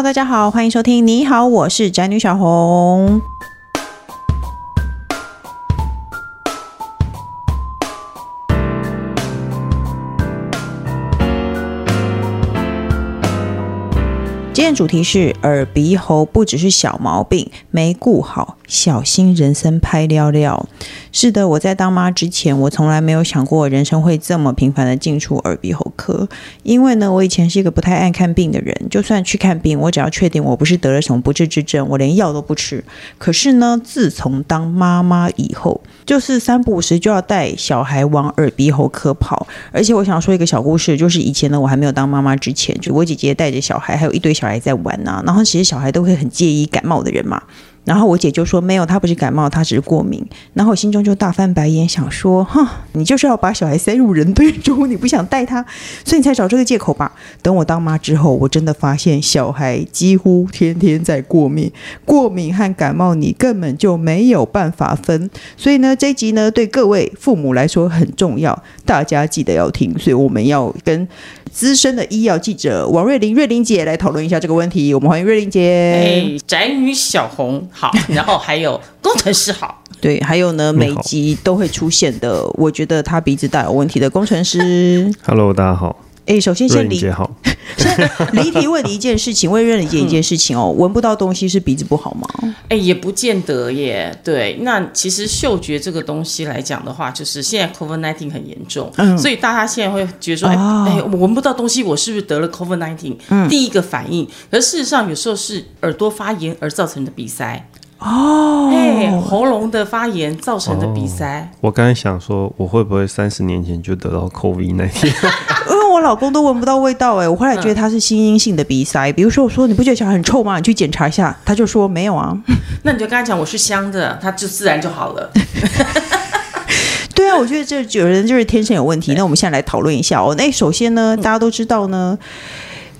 Hello， 大家好，欢迎收听。你好，我是宅女小红。今天主题是耳鼻喉不只是小毛病，没顾好，小心人生拍撩撩。是的，我在当妈之前，我从来没有想过人生会这么频繁的进出耳鼻喉科。因为呢，我以前是一个不太爱看病的人，就算去看病，我只要确定我不是得了什么不治之症，我连药都不吃。可是呢，自从当妈妈以后，就是三不五时就要带小孩往耳鼻喉科跑。而且我想说一个小故事，就是以前呢，我还没有当妈妈之前，就我姐姐带着小孩，还有一堆小孩在玩啊，然后其实小孩都会很介意感冒的人嘛。然后我姐就说没有，她不是感冒，她只是过敏。然后我心中就大翻白眼，想说哈，你就是要把小孩塞入人堆中，你不想带他，所以你才找这个借口吧。等我当妈之后，我真的发现小孩几乎天天在过敏，过敏和感冒你根本就没有办法分。所以呢，这一集呢对各位父母来说很重要，大家记得要听。所以我们要跟资深的医药记者王瑞玲姐来讨论一下这个问题。我们欢迎瑞玲姐。宅女小红好，然后还有工程师好，对，还有呢，每集都会出现的，我觉得他鼻子大有问题的工程师。Hello， 大家好。哎，首先先离题问你一件事情，问瑞玲姐一件事情哦，闻不到东西是鼻子不好吗？哎，也不见得耶。对，那其实嗅觉这个东西来讲的话，就是现在 COVID-19 很严重，所以大家现在会觉得说，哎，我闻不到东西，我是不是得了 COVID-19？第一个反应，可是事实上有时候是耳朵发炎而造成的鼻塞。哦，喉咙的发炎造成的鼻塞。我刚才想说，我会不会30年前就得到 COVID-19？ 因为我老公都闻不到味道我后来觉得他是心因性的鼻塞。比如说我说你不觉得小孩很臭吗？你去检查一下，他就说没有啊。那你就跟他讲我是香的，他就自然就好了。对啊，我觉得这有人就是天生有问题。那我们现在来讨论一下那首先呢，大家都知道呢，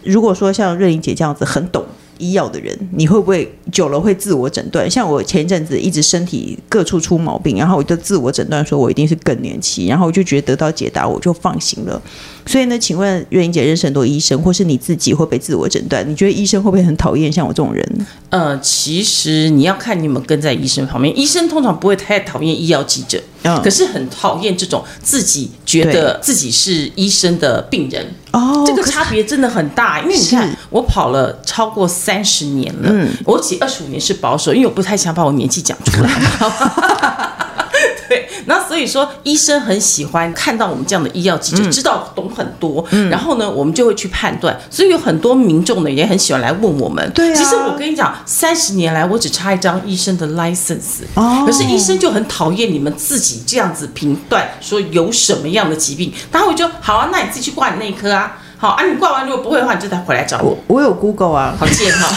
如果说像瑞玲姐这样子很懂医药的人，你会不会久了会自我诊断？像我前一阵子一直身体各处出毛病，然后我就自我诊断说我一定是更年期，然后我就觉得得到解答，我就放心了。所以呢，请问瑞玲姐认识很多医生，或是你自己会被自我诊断？你觉得医生会不会很讨厌像我这种人？其实你要看你有没有跟在医生旁边，医生通常不会太讨厌医药记者，可是很讨厌这种自己觉得自己是医生的病人。这个差别真的很大，因为你看我跑了超过30年了，我起25年是保守，因为我不太想把我年纪讲出来。对，那所以说医生很喜欢看到我们这样的医药记者，知道懂很多，然后呢我们就会去判断。所以有很多民众呢也很喜欢来问我们。对啊，其实我跟你讲，30年来我只差一张医生的 license，可是医生就很讨厌你们自己这样子评断说有什么样的疾病，他会说好啊，那你自己去挂你内科啊。好啊，你挂完如果不会的话，你就再回来找我。我有 Google 啊，好贱哈。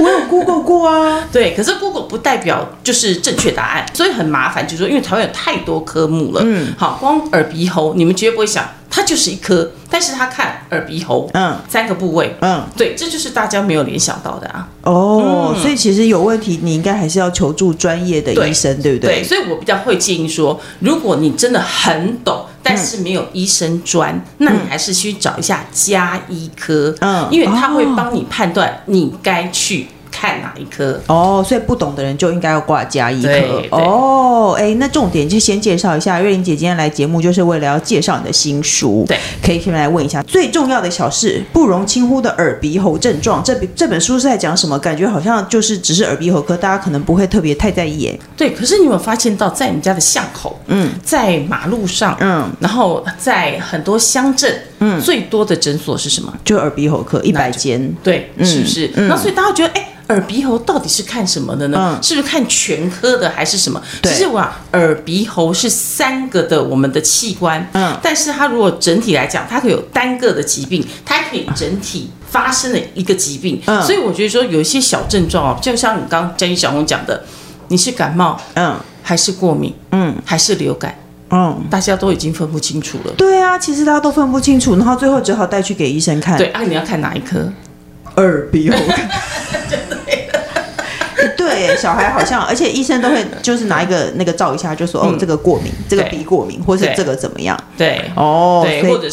我有 Google 过啊。对，可是 Google 不代表就是正确答案，所以很麻烦。就是说因为台湾有太多科目了，好，光耳鼻喉你们绝对不会想它就是一科，但是他看耳鼻喉3个部位，对，这就是大家没有联想到的啊。所以其实有问题你应该还是要求助专业的医生， 对不对？对，所以我比较会建议说，如果你真的很懂但是没有医生专，那你还是去找一下家医科，因为他会帮你判断你该去看哪一科。所以不懂的人就应该要挂家医科。那重点就先介绍一下，瑞玲姐今天来节目就是为了要介绍你的新书。对，可以先来问一下最重要的小事，不容轻忽的耳鼻喉症状。这本书是在讲什么？感觉好像就是只是耳鼻喉科，大家可能不会特别太在意。对，可是你有没有发现到，在你家的巷口，在马路上，然后在很多乡镇，最多的诊所是什么？就耳鼻喉科，100间。对，是不是？那所以大家觉得，耳鼻喉到底是看什么的呢？是不是看全科的还是什么？其实耳鼻喉是3个的我们的器官，但是它如果整体来讲，它可以有单个的疾病，它可以整体发生了一个疾病。所以我觉得说有一些小症状，就像你刚宅女小红讲的，你是感冒，还是过敏，还是流感。大家都已经分不清楚了。对啊，其实大家都分不清楚，然后最后只好带去给医生看。对啊，你要看哪一科？耳鼻喉。对对耶，小孩好像，而且医生都会就是拿一个那个照一下，就说哦，这个过敏，这个鼻过敏，或是这个怎么样？对，哦，对，或者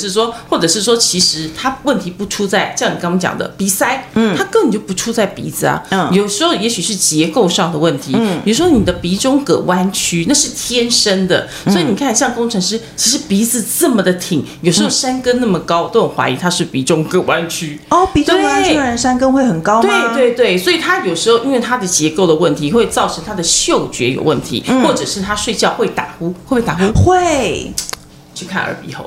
是说，其实他问题不出在像你刚刚讲的鼻塞，嗯，他根本就不出在鼻子啊，嗯，有时候也许是结构上的问题，嗯，比如说你的鼻中隔弯曲，那是天生的，嗯，所以你看像工程师，其实鼻子这么的挺，有时候山根那么高，嗯，都很怀疑他是鼻中隔弯曲。哦，鼻中隔弯曲的人山根会很高吗？对对对，所以他有时候因为他的结构的问题，会造成他的嗅觉有问题，嗯，或者是他睡觉会打呼，会不会打呼？会。去看耳鼻喉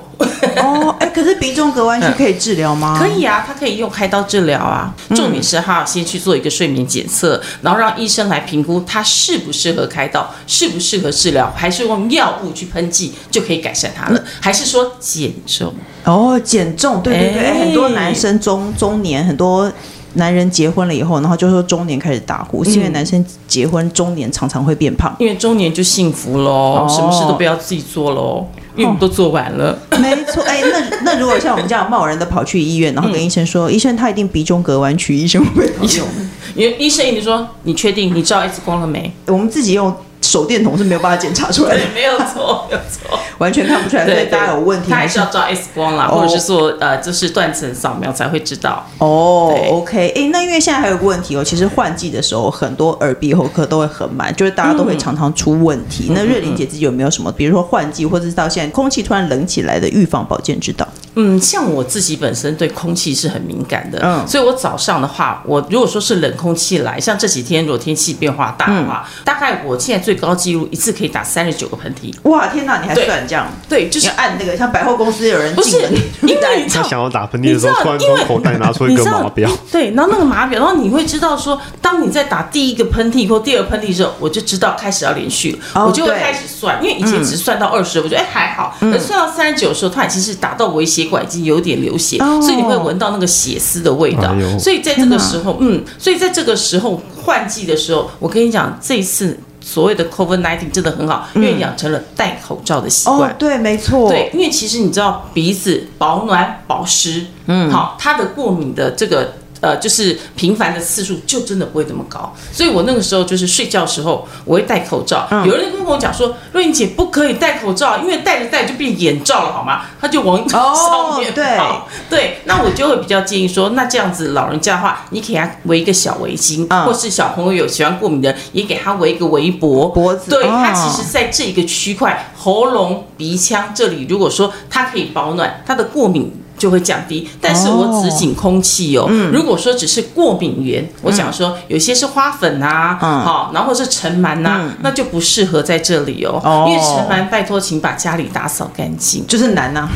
哦，哎，可是鼻中隔弯曲可以治疗吗？可以啊，他可以用开刀治疗啊。重点是他要先去做一个睡眠检测，然后让医生来评估他适不适合开刀，适不适合治疗，还是用药物去喷剂就可以改善他了，还是说减重？哦，减重，对对对，欸，很多男生中年很多。男人结婚了以后，然后就说中年开始打呼，是因为男生结婚中年常常会变胖，因为中年就幸福喽，哦，什么事都不要自己做喽，因为我们都做完了。哦，没错，哎，那如果像我们这样贸然的跑去医院，然后跟医生说，医生他一定鼻中隔弯曲，医生会不会用？因为医生一定说，你确定你照 X 光了没？我们自己用手电筒是没有办法检查出来的，没有错，没有错，完全看不出来。所以大家有问题，他还是要照 X 光啦，或者是说就是断层扫描才会知道。哦 ，OK， 哎，那因为现在还有个问题哦，其实换季的时候，很多耳鼻喉科都会很满，就是大家都会常常出问题。那瑞玲姐自己有没有什么，比如说换季，或者是到现在空气突然冷起来的预防保健之道？嗯，像我自己本身对空气是很敏感的，嗯，所以我早上的话，我如果说是冷空气来，像这几天如果天气变化大的话，大概我现在最高纪录一次可以打39个喷嚏。哇，天哪！你还算这样？对，就是要按那个，像百货公司有人进门，因为他想要打喷嚏的时候，突然从口袋拿出一个码表，对，然后那个码表，然后你会知道说，当你在打第一个喷嚏或第二个喷嚏的时候，我就知道开始要连续了，哦，我就会开始算，因为以前只算到20，我觉得哎还好，算到39的时候，它已经是打到微血管已经有点流血，哦，所以你会闻到那个血丝的味道，哎，所以在这个时候，所以在这个时候换季的时候，我跟你讲，这一次。所谓的 COVID-19 真的很好，因为养成了戴口罩的习惯。哦，对，没错。对，因为其实你知道，鼻子保暖保湿，好，它的过敏的这个就是频繁的次数就真的不会那么高。所以我那个时候就是睡觉的时候，我会戴口罩。有人跟我讲说，瑞玲姐不可以戴口罩，因为戴着戴就变眼罩了，好吗？它就往上面跑。对，那我就会比较建议说，那这样子老人家的话，你给他围一个小围巾，或是小朋友有喜欢过敏的，也给他围一个围脖子。对，它其实在这一个区块，喉咙、鼻腔这里，如果说它可以保暖，它的过敏。就会降低，但是我只仅空气哦。如果说只是过敏源，我想说有些是花粉啊，好，然后是尘螨呐，那就不适合在这里哦。因为尘螨，拜托，请把家里打扫干净，就是难呐。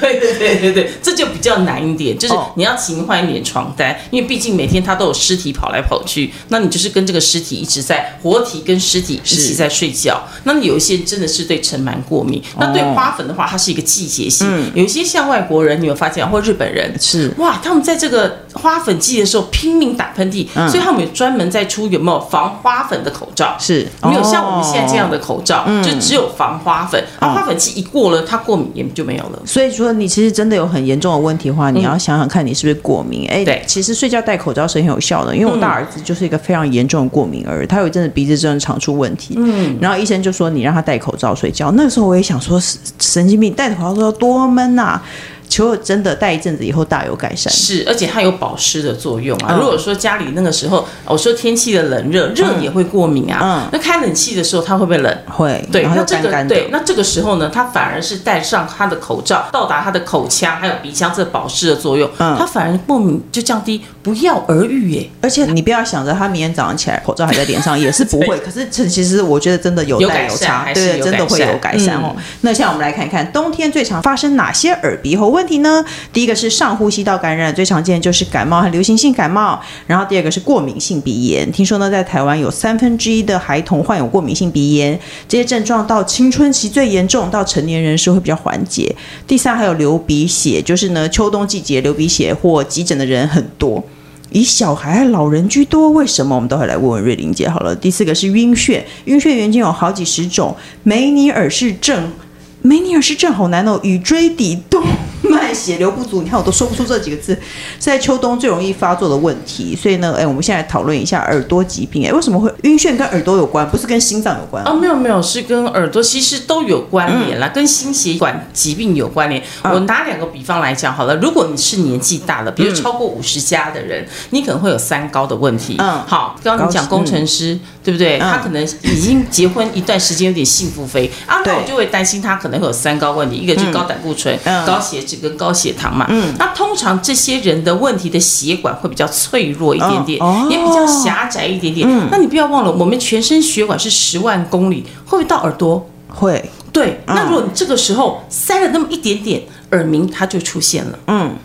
对对对对对，这就比较难一点，就是你要勤换一点床单，因为毕竟每天它都有尸体跑来跑去，那你就是跟这个尸体一直在活体跟尸体一起在睡觉。那有一些真的是对尘螨过敏，那对花粉的话，它是一个季节性，有一些。像外国人，你有发现或日本人是哇，他们在这个花粉季的时候拼命打喷嚏，所以他们有专门在出有没有防花粉的口罩？是没有像我们现在这样的口罩，就只有防花粉。花粉季一过了，它过敏也就没有了。所以说，你其实真的有很严重的问题的话，你要想想看你是不是过敏。哎，对，其实睡觉戴口罩是很有效的，因为我大儿子就是一个非常严重的过敏儿，他有一阵子鼻子真的常出问题，然后医生就说你让他戴口罩睡觉。那个时候我也想说，神经病，戴口罩多闷啊！求真的戴一阵子以后大有改善，是，而且它有保湿的作用啊。如果说家里那个时候，我说天气的冷热也会过敏啊。那开冷气的时候，它会不会冷？会，对，然后干干的。对，那这个时候呢，它反而是戴上它的口罩，到达它的口腔还有鼻腔，这保湿的作用，它反而过敏就降低，不药而愈耶。而且你不要想着它明天早上起来口罩还在脸上也是不会，可是其实我觉得真的有戴有差，对，真的会有改善哦。那像我们来看一看，冬天最常发生哪些耳鼻喉问题呢？第一个是上呼吸道感染，最常见就是感冒和流行性感冒。然后第二个是过敏性鼻炎，听说呢在台湾有1/3的孩童患有过敏性鼻炎，这些症状到青春期最严重，到成年人是会比较缓解。第三还有流鼻血，就是呢秋冬季节流鼻血或急诊的人很多。以小孩和老人居多，为什么？我们都会来问问瑞玲姐好了。第四个是晕眩，晕眩原因有好几十种，梅尼尔氏症好难哦，与椎底动脉看血流不足，你看我都说不出这几个字，是在秋冬最容易发作的问题。所以呢，我们现在讨论一下耳朵疾病。为什么会晕眩跟耳朵有关，不是跟心脏有关啊？没有没有，是跟耳朵其实都有关联啦，跟心血管疾病有关联。我拿两个比方来讲好了，如果你是年纪大了，比如超过50+的人，你可能会有三高的问题。好，刚刚你讲工程师，对不对？他可能已经结婚一段时间，有点性负肥啊，那我就会担心他可能会有三高问题，一个就是高胆固醇、高血脂跟高血糖嘛。那通常这些人的问题的血管会比较脆弱一点点，也比较狭窄一点点。那你不要忘了，我们全身血管是10万公里，会不会到耳朵？会。对，那如果你这个时候塞了那么一点点，耳鸣它就出现了。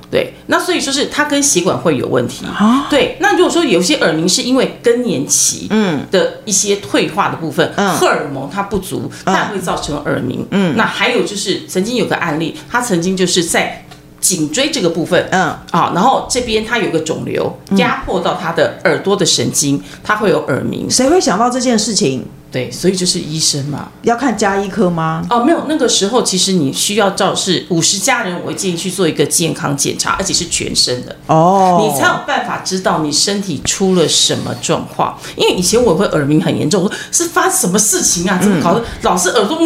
对，那所以说是它跟血管会有问题。对，那如果说有些耳鸣是因为更年期的一些退化的部分，荷尔蒙它不足，那会造成耳鸣。那还有就是曾经有个案例，他曾经就是在颈椎这个部分，然后这边它有个肿瘤压迫到它的耳朵的神经，它会有耳鸣。谁会想到这件事情？对，所以就是医生嘛，要看家医科吗？没有，那个时候其实你需要照是50+人，我建议去做一个健康检查，而且是全身的哦，你才有办法知道你身体出了什么状况。因为以前我会耳鸣很严重，我说是发生什么事情啊？怎么搞的？老是耳朵的，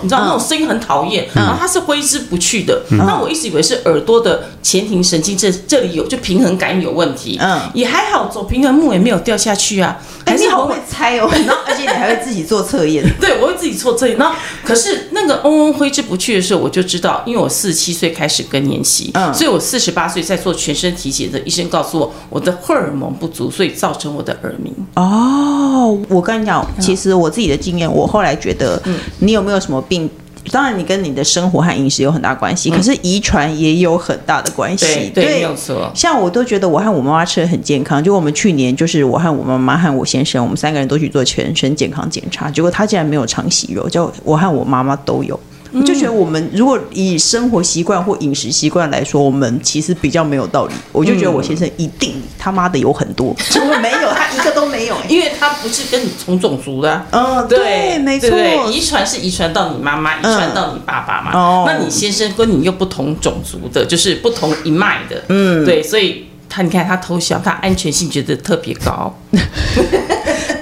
你知道那种声音很讨厌，然后它是挥之不去的。那我一直以为是耳朵的前庭神经这里有就平衡感有问题，也还好，走平衡木也没有掉下去啊。哎，你好会猜哦，然后而且。你还会自己做测验？对，我会自己做测验。然后，可是那个嗡嗡挥之不去的时候，我就知道，因为我47岁开始更年期，所以我48岁在做全身体检的，医生告诉我我的荷尔蒙不足，所以造成我的耳鸣。哦，我跟你讲，其实我自己的经验，我后来觉得，你有没有什么病？当然，你跟你的生活和饮食有很大关系，可是遗传也有很大的关系。对，没有错。像我都觉得我和我妈妈吃的很健康，结果我们去年就是我和我妈妈和我先生，我们3个人都去做全身健康检查，结果她竟然没有肠息肉，就我和我妈妈都有。我就觉得我们如果以生活习惯或饮食习惯来说，我们其实比较没有道理。我就觉得我先生一定他妈的有很多，结果没有，他一个都没有，因为他不是跟你同种族的。对，没错，遗传是遗传到你妈妈，遗传到你爸爸嘛。那你先生跟你又不同种族的，就是不同一脉的。对，所以他你看他偷笑，他安全性觉得特别高。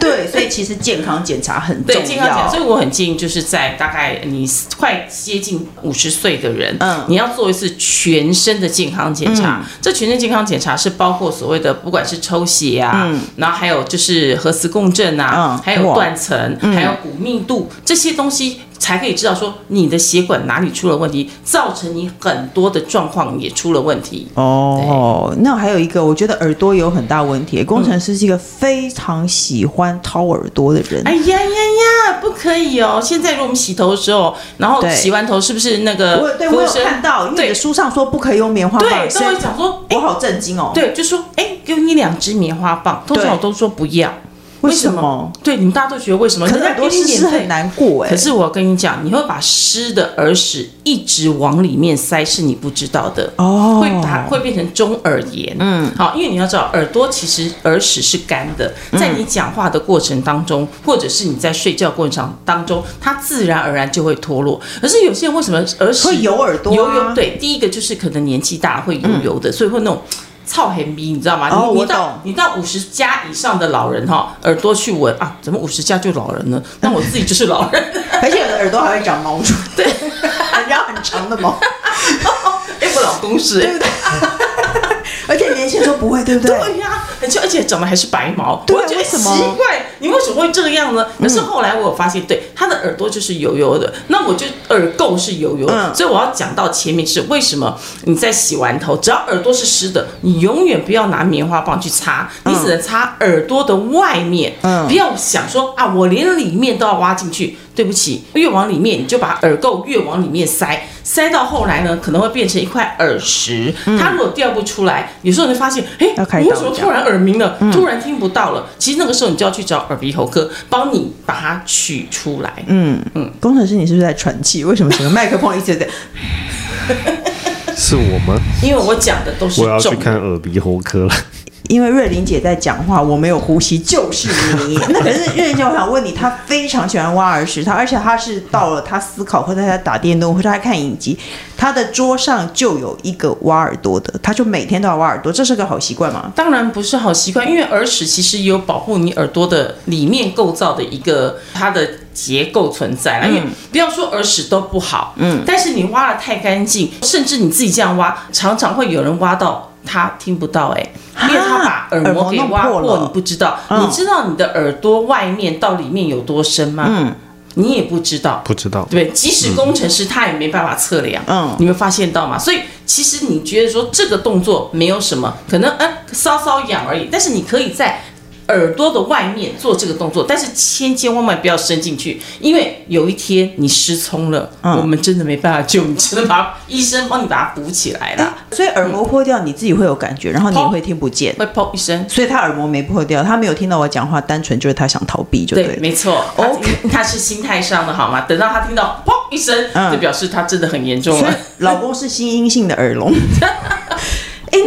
对，所以其实健康检查很重要。对，健康检查，所以我很建议，就是在大概你快接近50岁的人，你要做一次全身的健康检查。这全身健康检查是包括所谓的不管是抽血啊，然后还有就是核磁共振啊，还有断层，还有骨密度这些东西。才可以知道说你的血管哪里出了问题，造成你很多的状况也出了问题。那还有一个，我觉得耳朵有很大问题。工程师是一个非常喜欢掏耳朵的人。哎呀呀呀，不可以哦！现在如果我们洗头的时候，然后洗完头是不是那个？我有看到，因为你的书上说不可以用棉花棒。对，都会讲说，我好震惊哦。对，就说给你2支棉花棒，通常我都说不要。为什么？对，你们大家都觉得为什么？可是耳朵湿很难过可是我跟你讲，你会把湿的耳屎一直往里面塞，是你不知道的哦，会变成中耳炎。好，因为你要知道，耳朵其实耳屎是干的，在你讲话的过程当中，或者是你在睡觉过程当中，它自然而然就会脱落。可是有些人为什么耳屎会油耳朵？油对，第一个就是可能年纪大会油油的，所以会那种。臭很逼，你知道吗？你到50+以上的老人哈，耳朵去闻啊，怎么50+就老人呢？那我自己就是老人，而且我的耳朵还会长毛出来，对，人家很长的毛。我老公是，对不对？而且年轻人说不会，对不对？对呀，而且长得还是白毛，我觉得奇怪，你为什么会这样呢？可是后来我有发现，对，他的耳朵就是油油的，那我就耳垢是油油的，所以我要讲到前面是为什么你在洗完头，只要耳朵是湿的，你永远不要拿棉花棒去擦，你只能擦耳朵的外面，不要想说啊，我连里面都要挖进去。对不起，越往里面你就把耳垢越往里面塞，塞到后来呢，可能会变成一块耳石。它如果掉不出来，有时候你会发现，你为什么突然耳鸣了，突然听不到了？其实那个时候你就要去找耳鼻喉科帮你把它取出来。工程师，你是不是在喘气？为什么整个麦克风一直在？是我吗？因为我讲的都是重的。我要去看耳鼻喉科了。因为瑞琳姐在讲话，我没有呼吸，就是你。那可是瑞琳姐，我想问你，她非常喜欢挖耳屎，而且她是到了她思考，或者她打电动，或者她看影集，她的桌上就有一个挖耳朵的，她就每天都要挖耳朵，这是个好习惯吗？当然不是好习惯，因为耳屎其实有保护你耳朵的里面构造的一个它的结构存在，因为不要说耳屎都不好，但是你挖得太干净，甚至你自己这样挖，常常会有人挖到他听不到，因为他把耳膜给挖破，你不知道，你知道你的耳朵外面到里面有多深吗？你也不知道，对，即使工程师他也没办法测量，你们发现到吗？所以其实你觉得说这个动作没有什么，可能稍稍痒而已，但是你可以在耳朵的外面做这个动作，但是千万万不要伸进去，因为有一天你失聪了，我们真的没办法救你，只能把医生帮你把它补起来了。所以耳膜破掉，你自己会有感觉，然后你也会听不见，会砰一声。所以他耳膜没破掉，他没有听到我讲话，单纯就是他想逃避就对了。对，没错。他是心态上的好吗？等到他听到砰一声，就表示他真的很严重了。所以老公是心因性的耳聋。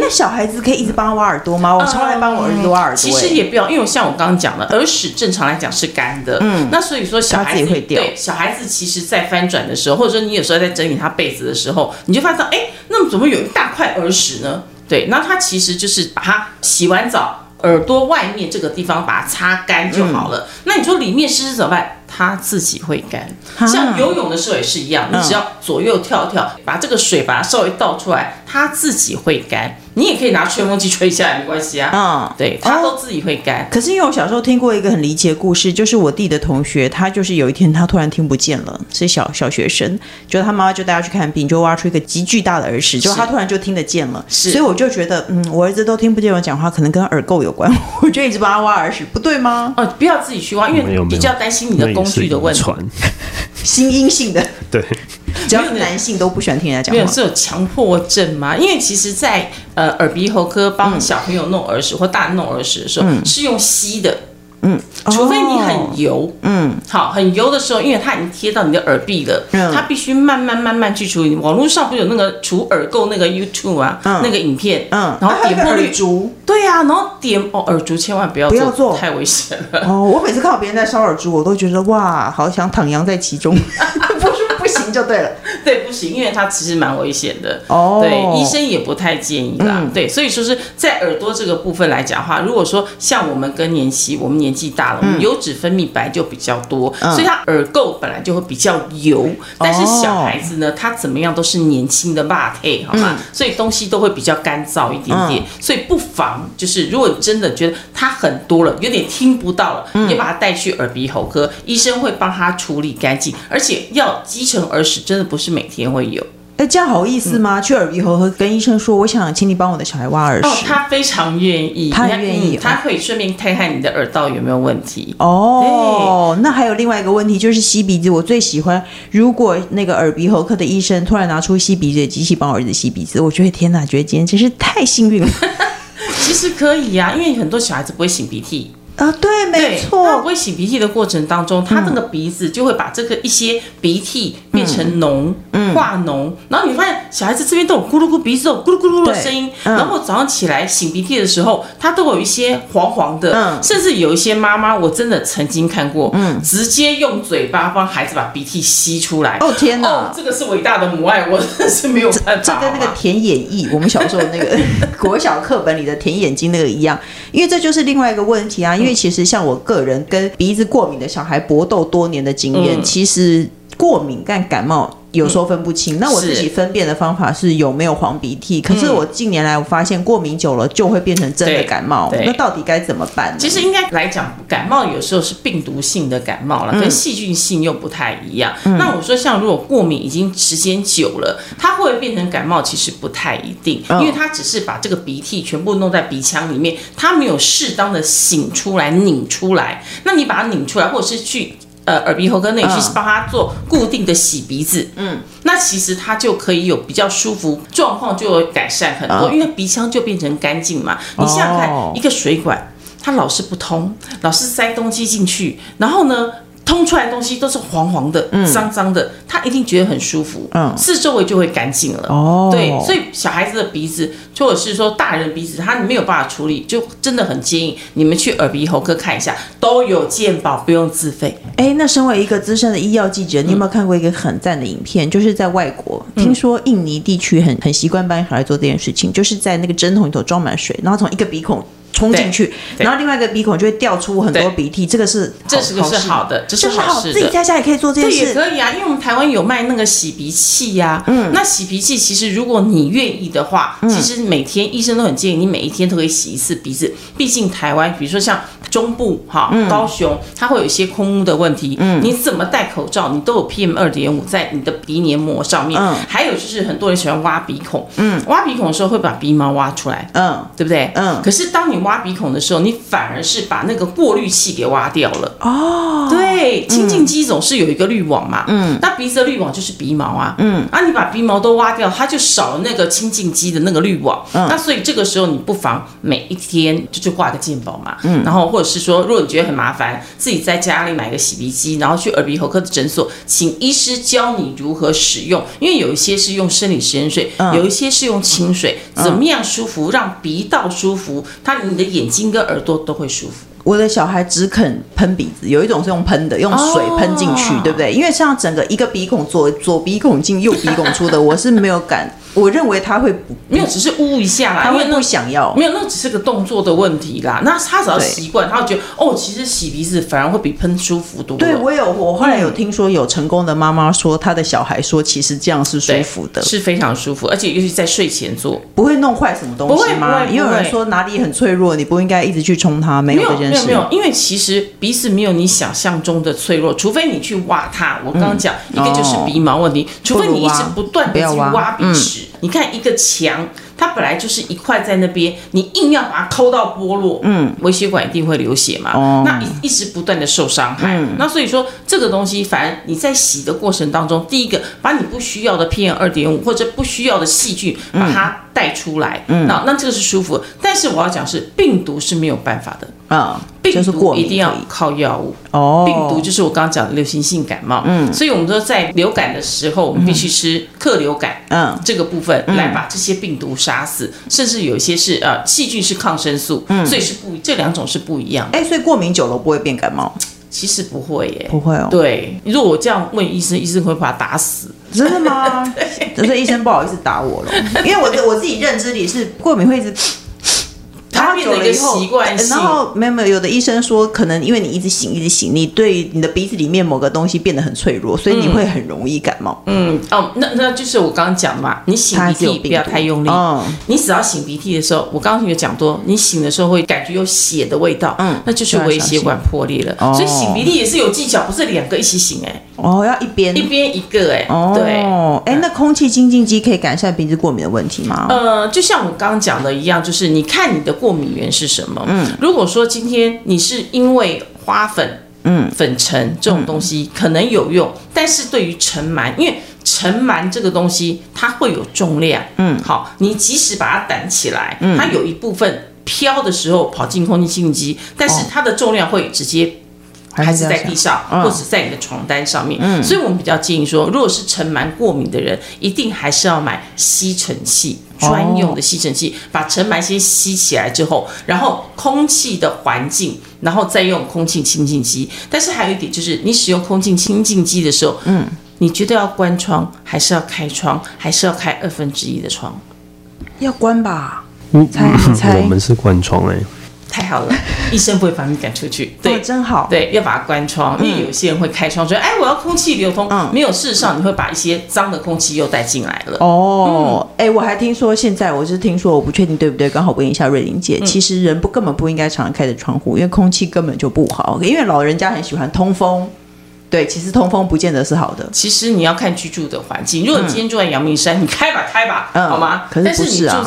那小孩子可以一直帮他挖耳朵吗？我常来帮我儿子挖耳朵，其实也不要，因为像我刚刚讲的，耳屎正常来讲是干的，那所以说小孩子会掉。对，小孩子其实在翻转的时候，或者说你有时候在整理他被子的时候，你就发现到，那么怎么有一大块耳屎呢？对，那他其实就是把它洗完澡，耳朵外面这个地方把它擦干就好了。那你说里面湿怎么办？它自己会干，像游泳的时候也是一样，你只要左右跳，把这个水把它稍微倒出来，它自己会干。你也可以拿吹风机吹一下，没关系啊。对，它都自己会干。可是因为我小时候听过一个很离奇的故事，就是我弟的同学，他就是有一天他突然听不见了，是小学生，就他妈妈就带他去看病，就挖出一个极巨大的耳屎，就他突然就听得见了。所以我就觉得，我儿子都听不见我讲话，可能跟耳垢有关，我就一直帮他挖耳屎，不对吗？不要自己去挖，因为比较担心你的工具的问题，心因性的，对，只要是男性都不喜欢听人家讲话。没有，是有强迫症吗？因为其实在耳鼻喉科帮小朋友弄耳屎或大人弄耳屎的时候，是用吸的，除非你很油，好，很油的时候，因为它已经贴到你的耳壁了，它必须慢慢去除。网络上不是有那个除耳垢那个 YouTube 啊，那个影片，然后点破绿竹，对呀，然后点耳竹千万不要做，太危险了。我每次看到别人在烧耳竹，我都觉得哇，好想徜徉在其中，不行就对了，对，不行，因为它其实蛮危险的，对，医生也不太建议啦，对，所以说是在耳朵这个部分来讲的话，如果说像我们更年期，我们年纪大了，我们油脂分泌本来就比较多，所以它耳垢本来就会比较油，但是小孩子呢，他怎么样都是年轻的肉体，好吗？所以东西都会比较干燥一点点，所以不妨就是如果你真的觉得它很多了，有点听不到了，你把它带去耳鼻喉科，医生会帮他处理干净，而且要积成耳屎真的不是每天会有。这样好意思吗？去耳鼻喉科跟医生说，我想请你帮我的小孩挖耳屎。他非常愿意，他愿意，他可以顺便看看你的耳道有没有问题。那还有另外一个问题就是吸鼻子，我最喜欢如果那个耳鼻喉科的医生突然拿出吸鼻子的机器帮我儿子吸鼻子，我觉得天哪，觉得今天真是太幸运了。其实可以啊，因为很多小孩子不会擤鼻涕。对，没错。他不会擤鼻涕的过程当中，他那个鼻子就会把这个一些鼻涕变成脓，化脓。然后你发现小孩子这边都有咕噜咕，鼻子都有咕噜咕噜的声音。然后早上起来擤鼻涕的时候，他都有一些黄黄的，甚至有一些妈妈，我真的曾经看过，直接用嘴巴帮孩子把鼻涕吸出来。天哪！这个是伟大的母爱，我真是没有办法。这跟那个田眼液，我们小时候那个国小课本里的田眼睛那个一样，因为这就是另外一个问题啊。因为其实像我个人跟鼻子过敏的小孩搏斗多年的经验，其实过敏跟感冒有时候分不清。那我自己分辨的方法是有没有黄鼻涕，可是我近年来我发现过敏久了就会变成真的感冒，那到底该怎么办呢？其实应该来讲，感冒有时候是病毒性的感冒了，跟细菌性又不太一样。那我说像如果过敏已经时间久了，它会变成感冒其实不太一定，因为它只是把这个鼻涕全部弄在鼻腔里面，它没有适当的擤出来拧出来。那你把它拧出来，或者是去耳鼻喉科那里去帮他做固定的洗鼻子，那其实他就可以有比较舒服，状况就有改善很多，因为鼻腔就变成干净嘛。你想想看，一个水管它老是不通，老是塞东西进去，然后呢？通出来的东西都是黄黄的、脏脏的，他一定觉得很舒服，四周围就会干净了。哦，对，所以小孩子的鼻子，或者是说大人鼻子，他没有办法处理，就真的很建议你们去耳鼻喉科看一下，都有健保，不用自费。哎，那身为一个资深的医药记者，你有没有看过一个很赞的影片？就是在外国，听说印尼地区很习惯帮小孩做这件事情，就是在那个针筒里头装满水，然后从一个鼻孔冲进去，然后另外一个鼻孔就会掉出很多鼻涕，这个是好的，这是好事的。自己在家也可以做这件事，对，也可以啊，因为我们台湾有卖那个洗鼻器啊。那洗鼻器其实如果你愿意的话，其实每天医生都很建议你每一天都可以洗一次鼻子，毕竟台湾比如说像中部高雄，它会有一些空污的问题，你怎么戴口罩，你都有 PM2.5 在你的鼻黏膜上面。还有就是很多人喜欢挖鼻孔，挖鼻孔的时候会把鼻毛挖出来，对不对？可是当你挖鼻孔的时候，你反而是把那个过滤器给挖掉了。哦，对，清净机总是有一个滤网嘛，那鼻子的滤网就是鼻毛啊，你把鼻毛都挖掉，它就少了那个清净机的那个滤网，那所以这个时候你不妨每一天就挂个健保嘛，然后或者是说，如果你觉得很麻烦，自己在家里买个洗鼻机，然后去耳鼻喉科的诊所，请医师教你如何使用，因为有一些是用生理食盐水，有一些是用清水，怎么样舒服，让鼻道舒服，你的眼睛跟耳朵都会舒服。我的小孩只肯喷鼻子，有一种是用喷的，用水喷进去，对不对？因为像整个一个鼻孔左鼻孔进右鼻孔出的，我是没有敢，我认为他会没有，只是呜一下啦，他会不想要，没有，那只是个动作的问题啦。那他只要习惯，他会觉得哦，其实洗鼻子反而会比喷舒服多了。对，我后来有听说有成功的妈妈说，她的小孩说，其实这样是舒服的，是非常舒服，而且尤其在睡前做，不会弄坏什么东西吗？也有人说哪里很脆弱，你不应该一直去冲它，没有这件事。没有，因为其实鼻子没有你想象中的脆弱，除非你去挖它。我刚刚讲，一个就是鼻毛问题，除非你一直不断的去挖鼻屎。你看一个墙，它本来就是一块在那边，你硬要把它抠到剥落，微血管一定会流血嘛。那一直不断的受伤害，那所以说这个东西，反正你在洗的过程当中，第一个把你不需要的 PM2.5 或者不需要的细菌把它带出来，那这个是舒服。但是我要讲是，病毒是没有办法的。病毒一定要靠药物，病毒就是我刚刚讲的流行性感冒，所以我们说在流感的时候，我们必须吃克流感这个部分来把这些病毒杀死，甚至有一些是细菌是抗生素，所以这两种是不一样的。所以过敏久了不会变感冒？其实不会耶，不会哦。对，如果我这样问医生，医生会把他打死。真的吗？所以医生不好意思打我了，因为我自己认知里是过敏会一直。它变成一个习惯性，然后没有，有的医生说，可能因为你一直醒一直醒，你对你的鼻子里面某个东西变得很脆弱，所以你会很容易感冒。那就是我刚刚讲嘛，你擤鼻涕不要太用力，你只要擤鼻涕的时候，我刚刚有讲多，你擤的时候会感觉有血的味道，那就是微血管破裂了。所以擤鼻涕也是有技巧，不是两个一起擤哎，要一边一个哎，对，那空气清净机可以改善鼻子过敏的问题吗？就像我刚刚讲的一样，就是你看你的过敏源是什么？如果说今天你是因为花粉、粉尘这种东西可能有用，但是对于尘螨，因为尘螨这个东西它会有重量，好，你即使把它掸起来，它有一部分飘的时候跑进空气清净机，但是它的重量会直接。还是在地上，或者在你的床单上面，所以我们比较建议说，如果是尘螨过敏的人，一定还是要买吸尘器，专用的吸尘器，把尘螨先吸起来之后，然后空气的环境，然后再用空气清净机。但是还有一点就是，你使用空气清净机的时候，你觉得要关窗，还是要开窗，还是要开1/2的窗？要关吧？你猜？我们是关窗哎。太好了，医生不会把你赶出去，对，真好，对，要把它关窗，因为有些人会开窗说，哎，我要空气流通，没有，事实上你会把一些脏的空气又带进来了。我还听说现在，我不确定对不对，刚好问一下瑞玲姐，其实人根本不应该常常开着窗户，因为空气根本就不好，因为老人家很喜欢通风。对，其实通风不见得是好的。其实你要看居住的环境。如果你今天住在阳明山，你开吧开吧，好吗？可是不是啊？但是你住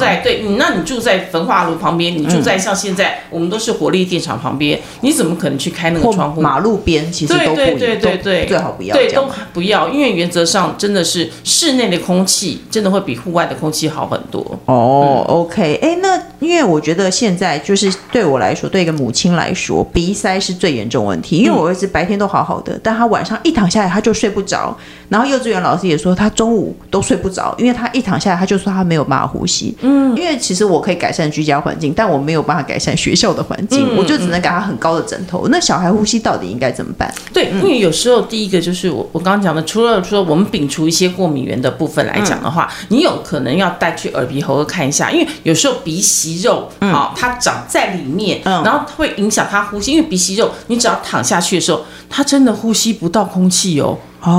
在你住在焚化炉旁边，你住在像现在我们都是火力电厂旁边，你怎么可能去开那个窗户？马路边其实都不最好不要，对，都不要，因为原则上真的是室内的空气真的会比户外的空气好很多。哦 ，OK， 哎，那因为我觉得现在就是对我来说，对一个母亲来说，鼻塞是最严重的问题，因为我儿子白天都好好的，但他晚上一躺下来他就睡不着，然后幼稚园老师也说他中午都睡不着，因为他一躺下来他就说他没有办法呼吸。嗯，因为其实我可以改善居家环境，但我没有办法改善学校的环境，我就只能给他很高的枕头。那小孩呼吸到底应该怎么办？对，因为有时候第一个就是我刚刚讲的，除了说我们摒除一些过敏源的部分来讲的话，你有可能要带去耳鼻喉科看一下，因为有时候鼻息肉它长在里面，然后会影响他呼吸，因为鼻息肉你只要躺下去的时候，他真的呼吸不到空气哦。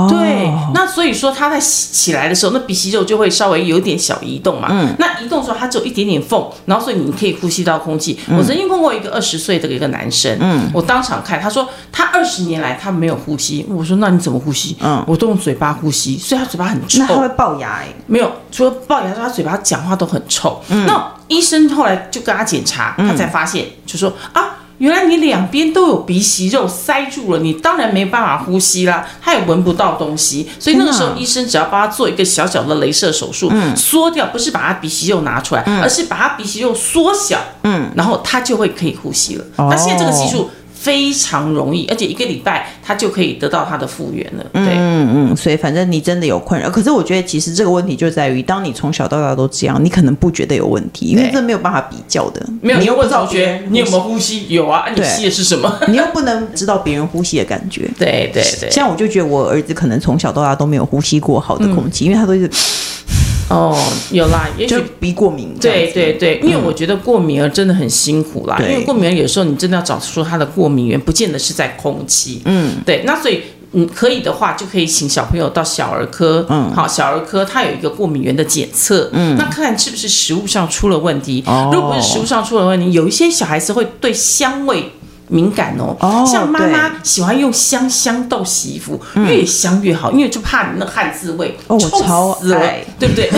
对，那所以说他在起来的时候，那鼻息肉就会稍微有点小移动嘛。那移动的时候，它只有一点点缝，然后所以你可以呼吸到空气。我曾经问过一个20岁的一个男生，我当场看，他说他20年来他没有呼吸。我说那你怎么呼吸？我都用嘴巴呼吸，所以他嘴巴很臭。那他会龅牙？没有，除了龅牙，他嘴巴讲话都很臭。那医生后来就跟他检查，他才发现，就说啊，原来你两边都有鼻息肉塞住了，你当然没办法呼吸啦，他也闻不到东西，所以那个时候医生只要帮他做一个小小的雷射手术，缩掉，不是把他鼻息肉拿出来，而是把他鼻息肉缩小，然后他就会可以呼吸了。那现在这个技术非常容易，而且1个礼拜他就可以得到他的复原了。对，所以反正你真的有困扰，可是我觉得其实这个问题就在于，当你从小到大都这样，你可能不觉得有问题，因为这没有办法比较的。没有，你又不知道你有没有呼吸？有啊，你吸的是什么？你又不能知道别人呼吸的感觉。对对对，像我就觉得我儿子可能从小到大都没有呼吸过好的空气，因为他都是。有啦，也许就鼻过敏。对对对，因为我觉得过敏儿真的很辛苦啦，因为过敏儿有时候你真的要找出它的过敏源，不见得是在空气。对，那所以可以的话，就可以请小朋友到小儿科。好，小儿科它有一个过敏源的检测，那看是不是食物上出了问题。如果不是食物上出了问题，有一些小孩子会对香味敏感哦，像妈妈喜欢用香豆洗衣服，越香越好，因为就怕你那汗渍味，臭死了，对不对？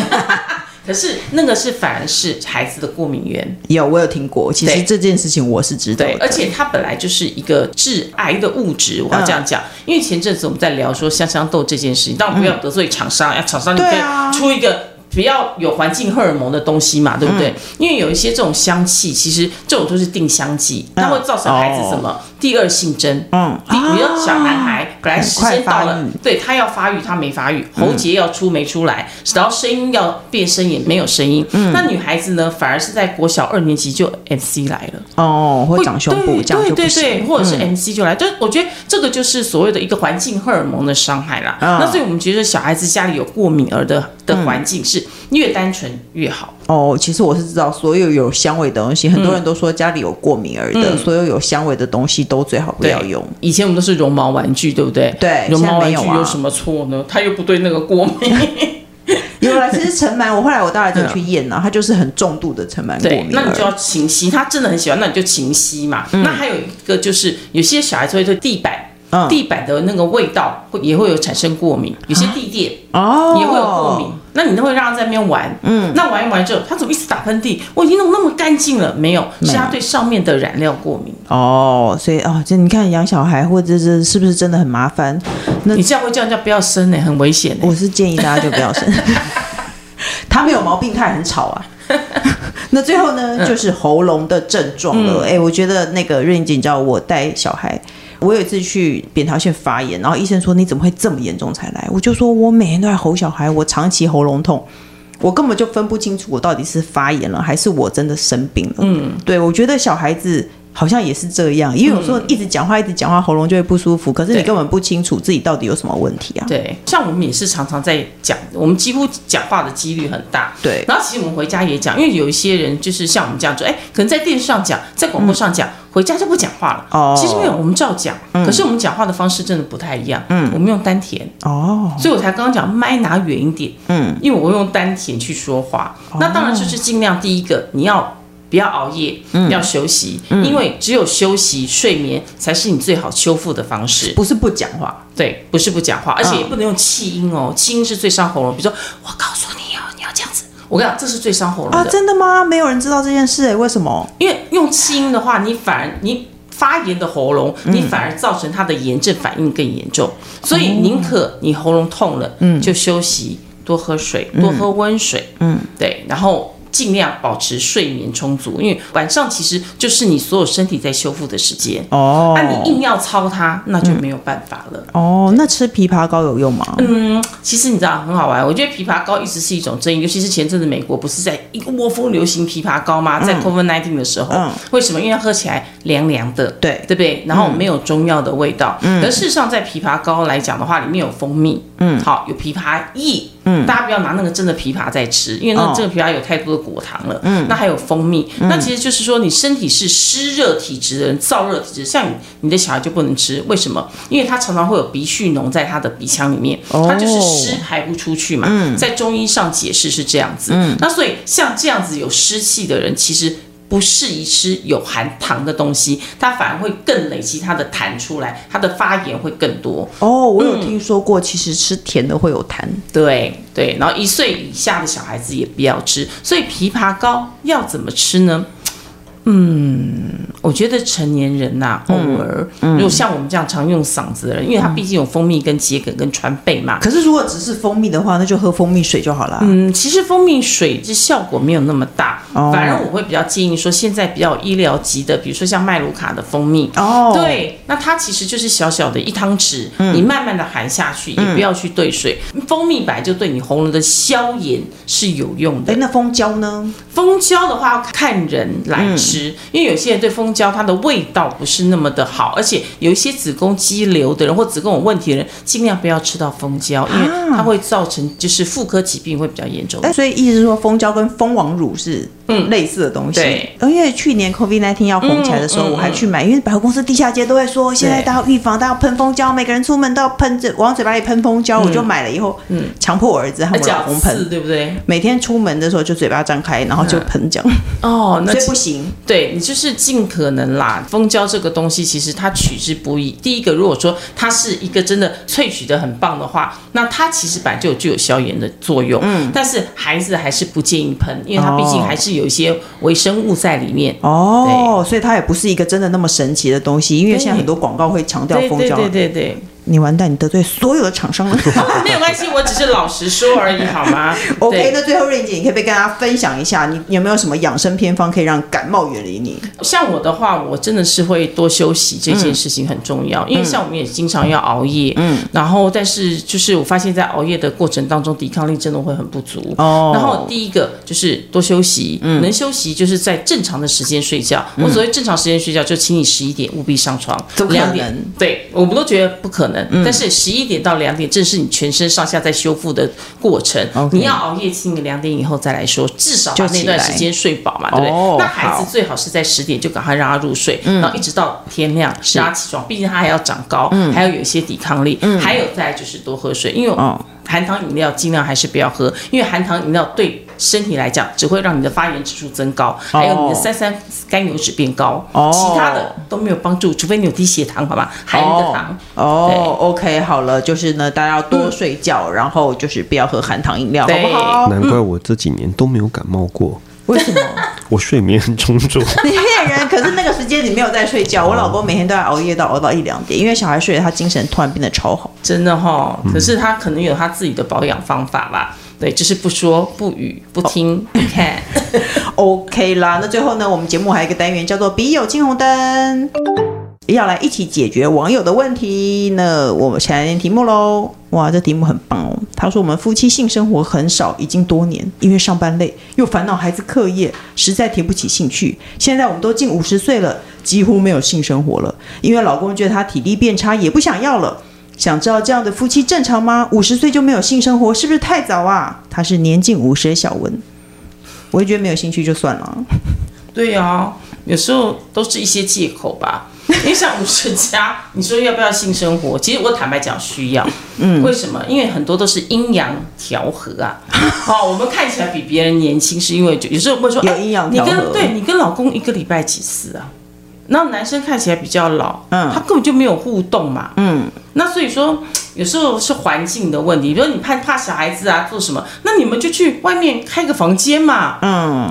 可是那个是反而是孩子的过敏源。我有听过，其实这件事情我是知道的。而且它本来就是一个致癌的物质，我要这样讲。因为前阵子我们在聊说香豆这件事情，但我们不要得罪厂商，厂商你可以出一个比较有环境荷尔蒙的东西嘛，对不对？因为有一些这种香气，其实这种都是定香剂，那会造成孩子什么第二性征。比如小男孩本来时间到了，对，他要发育，他没发育，喉结要出没出来，然后声音要变声也没有声音。那女孩子呢，反而是在国小2年级就 MC 来了，会长胸部，这样就不行，对对对，或者是 MC 就来，就我觉得这个就是所谓的一个环境荷尔蒙的伤害啦。那所以我们觉得小孩子家里有过敏儿的环境是越单纯越好。其实我是知道所有有香味的东西，很多人都说家里有过敏儿的，所有有香味的东西都最好不要用。以前我们都是绒毛玩具，对不对？对，绒毛玩具有什么错呢？它又不对那个过敏。有啦，其实尘螨，我后来当然就去验了，它就是很重度的尘螨过敏。那你就要勤洗，他真的很喜欢，那你就勤洗嘛。那还有一个就是，有些小孩子会对地板的那个味道也会有产生过敏，有些地垫也会有过敏。那你都会让他在那边玩，那玩一玩之后，他怎么一直打喷嚏？我已经弄那么干净了，没有，是他对上面的染料过敏。所以这你看养小孩或者是不是真的很麻烦？那你这样会叫人家不要生很危险。我是建议大家就不要生，他没有毛病，他也很吵啊。那最后呢，就是喉咙的症状了。我觉得那个瑞英姐，你知道我带小孩。我有一次去扁桃腺发炎，然后医生说你怎么会这么严重才来？我就说我每天都在吼小孩，我长期喉咙痛，我根本就分不清楚我到底是发炎了还是我真的生病了。对，我觉得小孩子好像也是这样，因为有时候一直讲话喉咙就会不舒服，可是你根本不清楚自己到底有什么问题啊。对，像我们也是常常在讲，我们几乎讲话的几率很大。对，然后其实我们回家也讲，因为有一些人就是像我们这样做，可能在电视上讲，在广播上讲，回家就不讲话了。其实没有，我们照讲，可是我们讲话的方式真的不太一样。我们用丹田。所以我才刚刚讲麦拿远一点。因为我用丹田去说话，那当然就是尽量第一个你要不要熬夜，要休息，因为只有休息、睡眠才是你最好修复的方式，不是不讲话。对，不是不讲话，而且也不能用气音哦，气音是最伤喉咙。比如说，我告诉你哦，你要这样子。我跟你讲，这是最伤喉咙的啊！真的吗？没有人知道这件事哎，为什么？因为用气音的话，你发炎的喉咙，你反而造成它的炎症反应更严重。所以宁可你喉咙痛了，就休息，多喝水，多喝温水，对，然后尽量保持睡眠充足，因为晚上其实就是你所有身体在修复的时间哦。那、你硬要操它，那就没有办法了哦。那吃枇杷膏有用吗？其实你知道很好玩，我觉得枇杷膏一直是一种争议，尤其是前阵子美国不是在一窝蜂流行枇杷膏吗？在 COVID-19 的时候，为什么？因为它喝起来凉凉的，对不对？然后没有中药的味道。而事实上，在枇杷膏来讲的话，里面有蜂蜜，好，有枇杷液。大家不要拿那个真的枇杷在吃，因为那真的枇杷有太多的果糖了。那还有蜂蜜，那其实就是说你身体是湿热体质的人，燥热体质，像你的小孩就不能吃，为什么？因为他常常会有鼻絮脓在他的鼻腔里面，他就是湿排不出去嘛。在中医上解释是这样子。那所以像这样子有湿气的人，其实不适宜吃有含糖的东西，它反而会更累积它的痰出来，它的发炎会更多。哦，我有听说过，其实吃甜的会有痰。对，然后1岁以下的小孩子也不要吃。所以枇杷膏要怎么吃呢？我觉得成年人呐，偶尔，如果像我们这样常用嗓子的人，因为它毕竟有蜂蜜跟桔梗跟川贝嘛。可是如果只是蜂蜜的话，那就喝蜂蜜水就好了。其实蜂蜜水这效果没有那么大，反而我会比较建议说，现在比较医疗级的，比如说像麦卢卡的蜂蜜，对，那它其实就是小小的1汤匙，你慢慢的含下去，也不要去兑水。蜂蜜本来就对你喉咙的消炎是有用的。那蜂胶呢？蜂胶的话看人来吃。因为有些人对蜂胶它的味道不是那么的好，而且有一些子宫肌瘤的人或子宫有问题的人，尽量不要吃到蜂胶，因为它会造成就是妇科疾病会比较严重。所以意思是说，蜂胶跟蜂王乳是类似的东西。对，因为去年 COVID-19 要红起来的时候，我还去买，因为百货公司地下街都会说，现在大家要预防，大家要喷蜂胶，每个人出门都要喷，往嘴巴里喷蜂胶。我就买了以后，强迫我儿子和我老公喷，对不对？每天出门的时候就嘴巴张开，然后就喷这样。那所以不行。对，你就是尽可能啦。蜂胶这个东西其实它取之不易。第一个，如果说它是一个真的萃取的很棒的话，那它其实本来就有具有消炎的作用。但是孩子还是不建议喷，因为它毕竟还是有一些微生物在里面。所以它也不是一个真的那么神奇的东西，因为现在很多广告会强调蜂胶。对。你完蛋，你得罪所有的厂商了。没有关系，我只是老实说而已，好吗 ？OK， 那最后瑞姐，你可以跟大家分享一下，你有没有什么养生偏方可以让感冒远离你？像我的话，我真的是会多休息，这件事情很重要，因为像我们也经常要熬夜，然后但是就是我发现，在熬夜的过程当中，抵抗力真的会很不足。然后第一个就是多休息，能休息就是在正常的时间睡觉。我所谓正常时间睡觉，就请你11点务必上床，2点。对，我们都觉得不可能。但是11点到2点正是你全身上下在修复的过程。你要熬夜，请你2点以后再来说，至少把那段时间睡饱嘛，对不对？那孩子最好是在10点就赶快让他入睡，然后一直到天亮让他起床，毕竟他还要长高，还要有一些抵抗力，还有再来就是多喝水，因为含糖饮料尽量还是不要喝，因为含糖饮料对身体来讲只会让你的发炎指数增高，还有你的三甘油脂变高，其他的都没有帮助，除非你有低血糖，好吧？含你的糖。OK， 好了，就是呢，大家要多睡觉，然后就是不要喝含糖饮料，好不好？难怪我这几年都没有感冒过。为什么？我睡眠很充足。你骗人！可是那个时间你没有在睡觉。我老公每天都要熬夜到1到2点，因为小孩睡了，他精神突然变得超好。真的哈，可是他可能有他自己的保养方法吧。对，就是不说不语不听不看。OK 啦，那最后呢，我们节目还有一个单元叫做“笔友青红灯”，要来一起解决网友的问题。那我们先来念题目喽。哇，这题目很棒哦！他说我们夫妻性生活很少，已经多年，因为上班累，又烦恼孩子课业，实在提不起兴趣。现在我们都近50岁了，几乎没有性生活了，因为老公觉得他体力变差，也不想要了。想知道这样的夫妻正常吗？50岁就没有性生活，是不是太早啊？他是年近50的小文，我也觉得没有兴趣就算了。对啊，有时候都是一些借口吧。因为像50+，你说要不要性生活？其实我坦白讲需要，为什么？因为很多都是阴阳调和啊。好、哦，我们看起来比别人年轻，是因为有时候会说有阴阳调和。你跟老公一个礼拜几次啊？然后男生看起来比较老，他根本就没有互动嘛，那所以说有时候是环境的问题，比如说你怕小孩子啊，做什么，那你们就去外面开个房间嘛，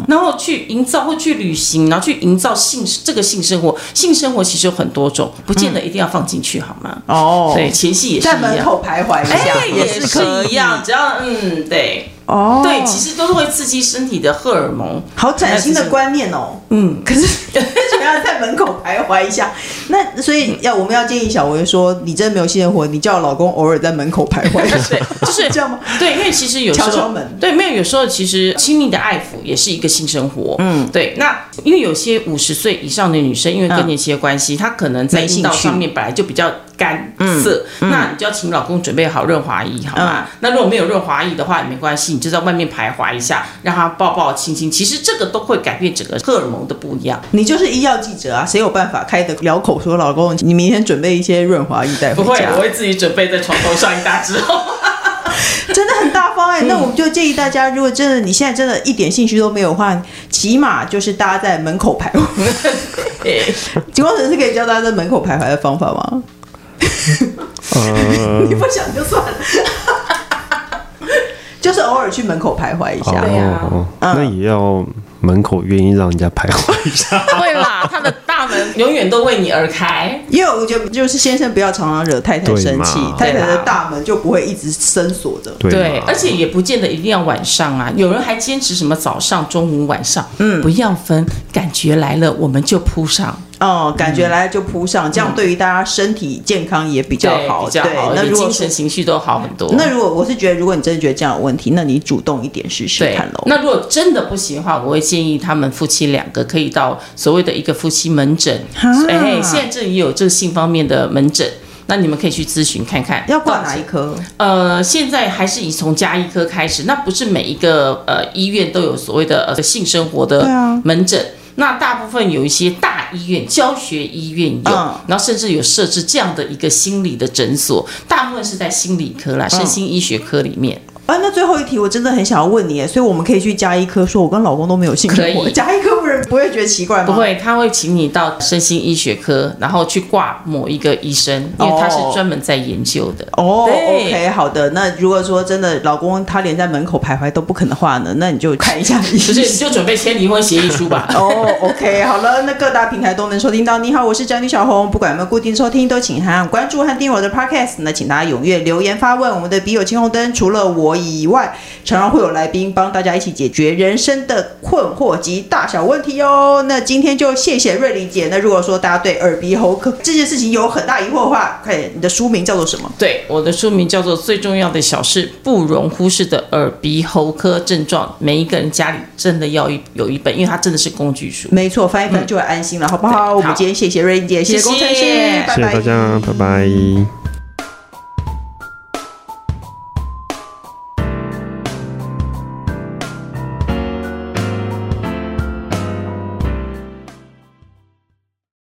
然后去营造或去旅行，然后去营造性生活，性生活其实有很多种，不见得一定要放进去，好吗？哦，对，前戏也是一样，在门口徘徊一下，也是可以一样，只要对。哦，对，其实都是会刺激身体的荷尔蒙，好崭新的观念哦。可是不要在门口徘徊一下。那所以我们要建议小文说，你真的没有性生活，你叫老公偶尔在门口徘徊一下，就是这样吗？对，因为其实有时候对，没有有时候其实亲密的爱抚也是一个性生活。对。那因为有些50岁以上的女生，因为更年期的关系，她可能在阴道上面本来就比较干涩，那你就要请老公准备好润滑液，好吗？那如果没有润滑液的话，也没关系。你就在外面徘徊一下，让他抱抱亲亲，其实这个都会改变整个荷尔蒙的不一样。你就是医药记者啊，谁有办法开的聊口说老公，你明天准备一些润滑液带回家？不会，我会自己准备在床头上一大之后。真的很大方哎、那我们就建议大家，如果真的你现在真的一点兴趣都没有的话，起码就是大家在门口徘徊。景光神是可以教大家在门口徘徊的方法吗？你不想就算了。就是偶尔去门口徘徊一下，那也要门口愿意让人家徘徊一下。对啦，他的大门永远都为你而开。因为我觉得就是先生不要常常惹太太生气，太太的大门就不会一直深锁着。对，而且也不见得一定要晚上啊，有人还坚持什么早上、中午、晚上，不要分，感觉来了我们就扑上。感觉来就扑上，这样对于大家身体健康也比较好，对，那如果精神情绪都好很多。那如果我是觉得，如果你真的觉得这样有问题，那你主动一点试试看喽。那如果真的不行的话，我会建议他们夫妻两个可以到所谓的一个夫妻门诊，现在这里有这个性方面的门诊。那你们可以去咨询看看，要挂哪一科？现在还是以从家医科开始，那不是每一个医院都有所谓的性生活的门诊。那大部分有一些大医院、教学医院有，然后甚至有设置这样的一个心理的诊所，大部分是在心理科啦、身心医学科里面。那最后一题我真的很想要问你，所以我们可以去家医科说我跟老公都没有性生活，家医科不会觉得奇怪吗？不会，他会请你到身心医学科，然后去挂某一个医生，因为他是专门在研究的。OK， 好的。那如果说真的老公他连在门口徘徊都不肯的话呢，那你就看一下医生，你就准备签离婚协议书吧。OK， 好了，那各大平台都能收听到。你好，我是宅女小红，不管有没有固定收听，都请按关注和订阅我的 Podcast。那请大家踊跃留言发问，我们的笔友青红灯除了我以外，常常会有来宾帮大家一起解决人生的困惑及大小问题哟。那今天就谢谢瑞玲姐。那如果说大家对耳鼻喉科这件事情有很大疑惑的话，快点，你的书名叫做什么？对，我的书名叫做《最重要的小事不容忽视的耳鼻喉科症状》，每一个人家里真的要有一本，因为它真的是工具书。没错，翻一翻就会安心了，好不好？我们今天谢谢瑞玲姐，谢谢工程师，谢谢大家，拜拜。